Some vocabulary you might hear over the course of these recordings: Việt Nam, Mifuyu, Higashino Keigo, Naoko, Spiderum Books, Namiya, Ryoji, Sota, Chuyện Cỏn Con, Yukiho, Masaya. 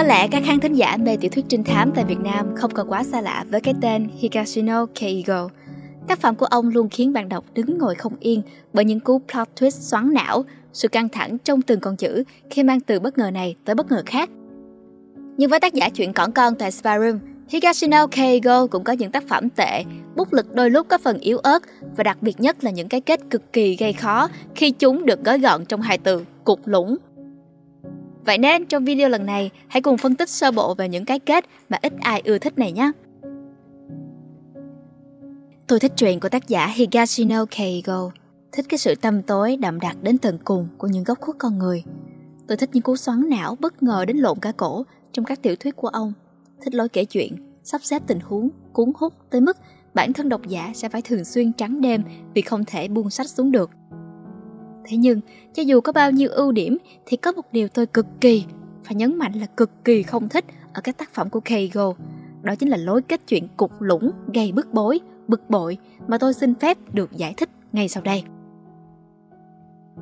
Có lẽ các khán thính giả mê tiểu thuyết trinh thám tại Việt Nam không còn quá xa lạ với cái tên Higashino Keigo. Tác phẩm của ông luôn khiến bạn đọc đứng ngồi không yên bởi những cú plot twist xoắn não, sự căng thẳng trong từng con chữ khi mang từ bất ngờ này tới bất ngờ khác. Nhưng với tác giả Chuyện Cỏn Con tại Spiderum, Higashino Keigo cũng có những tác phẩm tệ, bút lực đôi lúc có phần yếu ớt và đặc biệt nhất là những cái kết cực kỳ gây khó khi chúng được gói gọn trong hai từ cụt lũng. Vậy nên trong video lần này, hãy cùng phân tích sơ bộ về những cái kết mà ít ai ưa thích này nhé. Tôi thích truyện của tác giả Higashino Keigo, thích cái sự tăm tối đậm đặc đến tận cùng của những góc khuất con người. Tôi thích những cú xoắn não bất ngờ đến lộn cả cổ trong các tiểu thuyết của ông. Thích lối kể chuyện, sắp xếp tình huống, cuốn hút tới mức bản thân độc giả sẽ phải thường xuyên trắng đêm vì không thể buông sách xuống được. Thế nhưng, cho dù có bao nhiêu ưu điểm thì có một điều tôi cực kỳ, phải nhấn mạnh là cực kỳ không thích ở các tác phẩm của Keigo. Đó chính là lối kết chuyện cụt lũng, gây bức bối, bực bội mà tôi xin phép được giải thích ngay sau đây.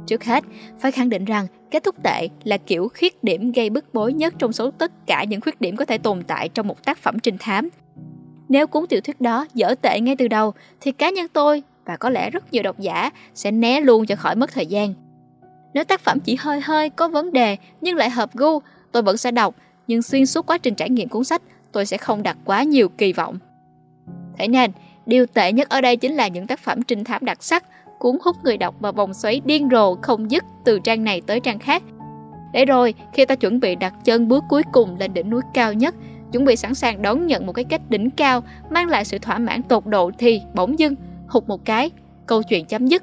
Trước hết, phải khẳng định rằng kết thúc tệ là kiểu khuyết điểm gây bức bối nhất trong số tất cả những khuyết điểm có thể tồn tại trong một tác phẩm trinh thám. Nếu cuốn tiểu thuyết đó dở tệ ngay từ đầu thì cá nhân tôi và có lẽ rất nhiều độc giả sẽ né luôn cho khỏi mất thời gian. Nếu tác phẩm chỉ hơi hơi có vấn đề nhưng lại hợp gu, tôi vẫn sẽ đọc, nhưng xuyên suốt quá trình trải nghiệm cuốn sách, tôi sẽ không đặt quá nhiều kỳ vọng. Thế nên, điều tệ nhất ở đây chính là những tác phẩm trinh thám đặc sắc, cuốn hút người đọc vào vòng xoáy điên rồ không dứt từ trang này tới trang khác. Để rồi, khi ta chuẩn bị đặt chân bước cuối cùng lên đỉnh núi cao nhất, chuẩn bị sẵn sàng đón nhận một cái kết đỉnh cao mang lại sự thỏa mãn tột độ thì bỗng dưng, hụt một cái, câu chuyện chấm dứt.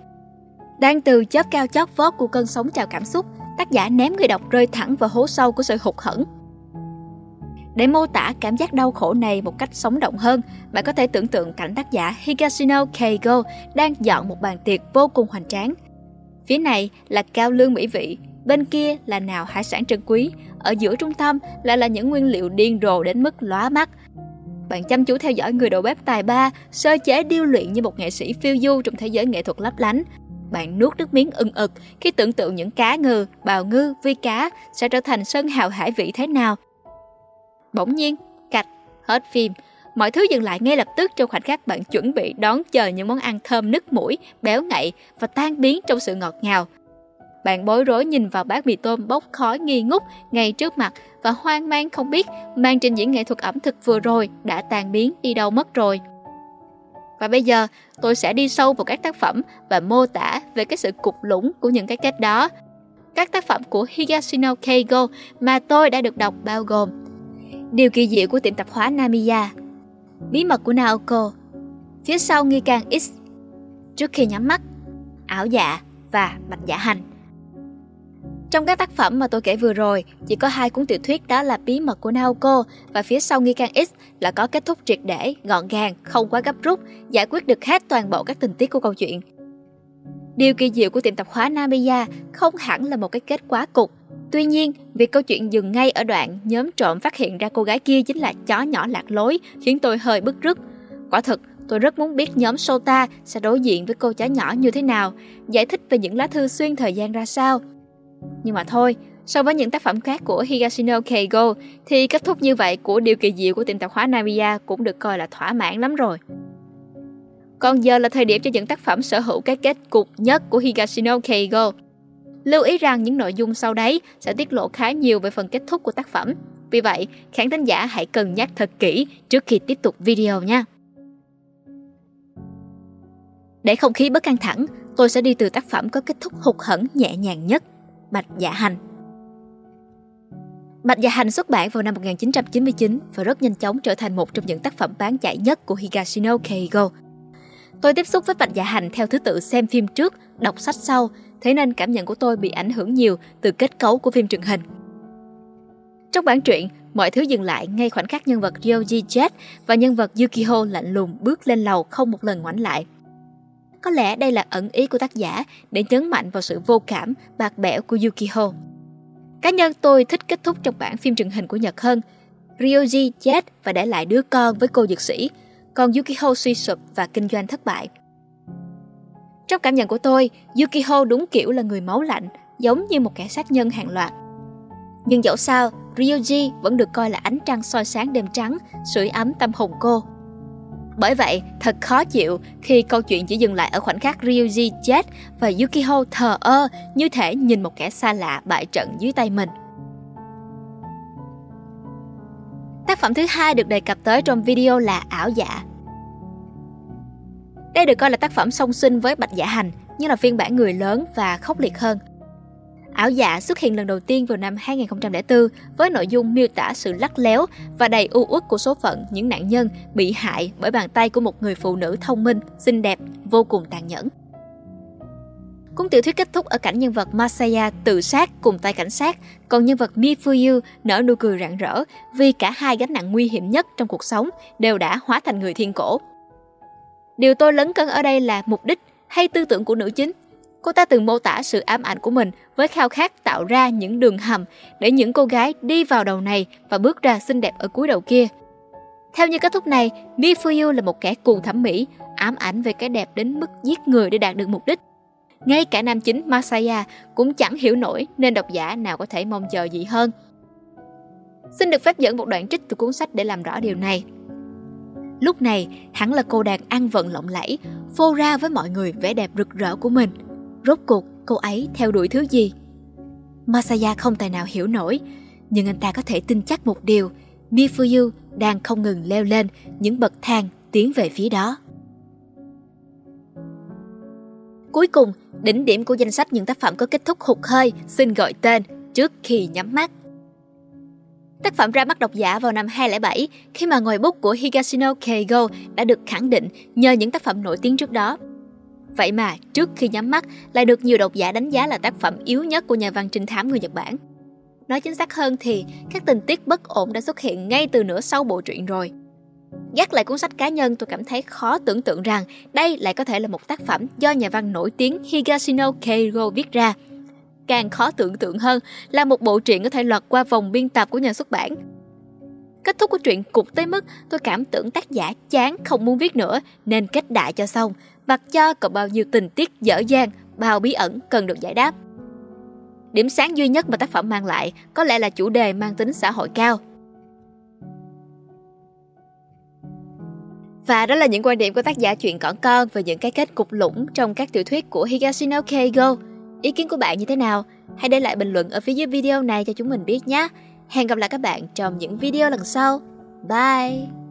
Đang từ chớp cao chót vót của cơn sóng trào cảm xúc, tác giả ném người đọc rơi thẳng vào hố sâu của sự hụt hẫng. Để mô tả cảm giác đau khổ này một cách sống động hơn, bạn có thể tưởng tượng cảnh tác giả Higashino Keigo đang dọn một bàn tiệc vô cùng hoành tráng. Phía này là cao lương mỹ vị, bên kia là nào hải sản trân quý, ở giữa trung tâm lại là những nguyên liệu điên rồ đến mức lóa mắt. Bạn chăm chú theo dõi người đầu bếp tài ba, sơ chế điêu luyện như một nghệ sĩ phiêu du trong thế giới nghệ thuật lấp lánh. Bạn nuốt nước miếng ừng ực khi tưởng tượng những cá ngừ, bào ngư, vi cá sẽ trở thành sơn hào hải vị thế nào. Bỗng nhiên, cạch, hết phim. Mọi thứ dừng lại ngay lập tức trong khoảnh khắc bạn chuẩn bị đón chờ những món ăn thơm nức mũi, béo ngậy và tan biến trong sự ngọt ngào. Bạn bối rối nhìn vào bát mì tôm bốc khói nghi ngút ngay trước mặt và hoang mang không biết màn trình diễn nghệ thuật ẩm thực vừa rồi đã tan biến đi đâu mất rồi. Và bây giờ, tôi sẽ đi sâu vào các tác phẩm và mô tả về cái sự cụt lũng của những cái kết đó. Các tác phẩm của Higashino Keigo mà tôi đã được đọc bao gồm Điều kỳ diệu của tiệm tạp hóa Namiya, Bí mật của Naoko, Phía sau nghi can X, Trước khi nhắm mắt, Ảo dạ và Bạch dạ hành. Trong các tác phẩm mà tôi kể vừa rồi, chỉ có hai cuốn tiểu thuyết đó là Bí mật của Naoko và Phía sau nghi can X là có kết thúc triệt để, gọn gàng, không quá gấp rút, giải quyết được hết toàn bộ các tình tiết của câu chuyện. Điều kỳ diệu của tiệm tạp hóa Namiya không hẳn là một cái kết quá cục. Tuy nhiên, việc câu chuyện dừng ngay ở đoạn nhóm trộm phát hiện ra cô gái kia chính là chó nhỏ lạc lối khiến tôi hơi bứt rứt. Quả thực, tôi rất muốn biết nhóm Sota sẽ đối diện với cô chó nhỏ như thế nào, giải thích về những lá thư xuyên thời gian ra sao. Nhưng mà thôi, so với những tác phẩm khác của Higashino Keigo thì kết thúc như vậy của Điều kỳ diệu của tiệm tạp hóa Namiya cũng được coi là thỏa mãn lắm rồi. Còn giờ là thời điểm cho những tác phẩm sở hữu cái kết cục nhất của Higashino Keigo. Lưu ý rằng những nội dung sau đấy sẽ tiết lộ khá nhiều về phần kết thúc của tác phẩm. Vì vậy, khán thính giả hãy cân nhắc thật kỹ trước khi tiếp tục video nha. Để không khí bớt căng thẳng, tôi sẽ đi từ tác phẩm có kết thúc hụt hẫng nhẹ nhàng nhất, Bạch dạ hành. Bạch dạ hành xuất bản vào năm 1999 và rất nhanh chóng trở thành một trong những tác phẩm bán chạy nhất của Higashino Keigo. Tôi tiếp xúc với Bạch dạ hành theo thứ tự xem phim trước, đọc sách sau, thế nên cảm nhận của tôi bị ảnh hưởng nhiều từ kết cấu của phim truyền hình. Trong bản truyện, mọi thứ dừng lại ngay khoảnh khắc nhân vật Ryoji chết và nhân vật Yukiho lạnh lùng bước lên lầu không một lần ngoảnh lại. Có lẽ đây là ẩn ý của tác giả để nhấn mạnh vào sự vô cảm, bạc bẽo của Yukiho. Cá nhân tôi thích kết thúc trong bản phim truyền hình của Nhật hơn. Ryoji chết và để lại đứa con với cô dược sĩ, còn Yukiho suy sụp và kinh doanh thất bại. Trong cảm nhận của tôi, Yukiho đúng kiểu là người máu lạnh, giống như một kẻ sát nhân hàng loạt. Nhưng dẫu sao, Ryoji vẫn được coi là ánh trăng soi sáng đêm trắng, sưởi ấm tâm hồn cô. Bởi vậy, thật khó chịu khi câu chuyện chỉ dừng lại ở khoảnh khắc Ryoji chết và Yukiho thờ ơ như thể nhìn một kẻ xa lạ bại trận dưới tay mình. Tác phẩm thứ hai được đề cập tới trong video là Ảo Dạ. Đây được coi là tác phẩm song sinh với Bạch Dạ Hành, nhưng là phiên bản người lớn và khốc liệt hơn. Ảo Dạ xuất hiện lần đầu tiên vào năm 2004 với nội dung miêu tả sự lắt léo và đầy u uất của số phận những nạn nhân bị hại bởi bàn tay của một người phụ nữ thông minh, xinh đẹp, vô cùng tàn nhẫn. Cuốn tiểu thuyết kết thúc ở cảnh nhân vật Masaya tự sát cùng tay cảnh sát, còn nhân vật Mifuyu nở nụ cười rạng rỡ vì cả hai gánh nặng nguy hiểm nhất trong cuộc sống đều đã hóa thành người thiên cổ. Điều tôi lấn cấn ở đây là mục đích hay tư tưởng của nữ chính. Cô ta từng mô tả sự ám ảnh của mình với khao khát tạo ra những đường hầm để những cô gái đi vào đầu này và bước ra xinh đẹp ở cuối đầu kia. Theo như kết thúc này, Mifuyu là một kẻ cuồng thẩm mỹ, ám ảnh về cái đẹp đến mức giết người để đạt được mục đích. Ngay cả nam chính Masaya cũng chẳng hiểu nổi nên độc giả nào có thể mong chờ gì hơn. Xin được phép dẫn một đoạn trích từ cuốn sách để làm rõ điều này. Lúc này, hẳn là cô đang ăn vận lộng lẫy, phô ra với mọi người vẻ đẹp rực rỡ của mình. Rốt cuộc, cô ấy theo đuổi thứ gì? Masaya không tài nào hiểu nổi, nhưng anh ta có thể tin chắc một điều, Mifuyu đang không ngừng leo lên những bậc thang tiến về phía đó. Cuối cùng, đỉnh điểm của danh sách những tác phẩm có kết thúc hụt hơi xin gọi tên trước khi nhắm mắt. Tác phẩm ra mắt độc giả vào năm 2007 khi mà ngòi bút của Higashino Keigo đã được khẳng định nhờ những tác phẩm nổi tiếng trước đó. Vậy mà trước khi nhắm mắt lại được nhiều độc giả đánh giá là tác phẩm yếu nhất của nhà văn trinh thám người Nhật Bản. Nói chính xác hơn thì các tình tiết bất ổn đã xuất hiện ngay từ nửa sau bộ truyện rồi. Gác lại cuốn sách cá nhân, tôi cảm thấy khó tưởng tượng rằng đây lại có thể là một tác phẩm do nhà văn nổi tiếng Higashino Keigo viết ra. Càng khó tưởng tượng hơn là một bộ truyện có thể lọt qua vòng biên tập của nhà xuất bản. Kết thúc của truyện cục tới mức tôi cảm tưởng tác giả chán không muốn viết nữa nên kết đại cho xong, mặc cho còn bao nhiêu tình tiết dở dang, bao bí ẩn cần được giải đáp. Điểm sáng duy nhất mà tác phẩm mang lại có lẽ là chủ đề mang tính xã hội cao. Và đó là những quan điểm của tác giả Chuyện Cỏn Con về những cái kết cục lũng trong các tiểu thuyết của Higashino Keigo. Ý kiến của bạn như thế nào? Hãy để lại bình luận ở phía dưới video này cho chúng mình biết nhé. Hẹn gặp lại các bạn trong những video lần sau. Bye!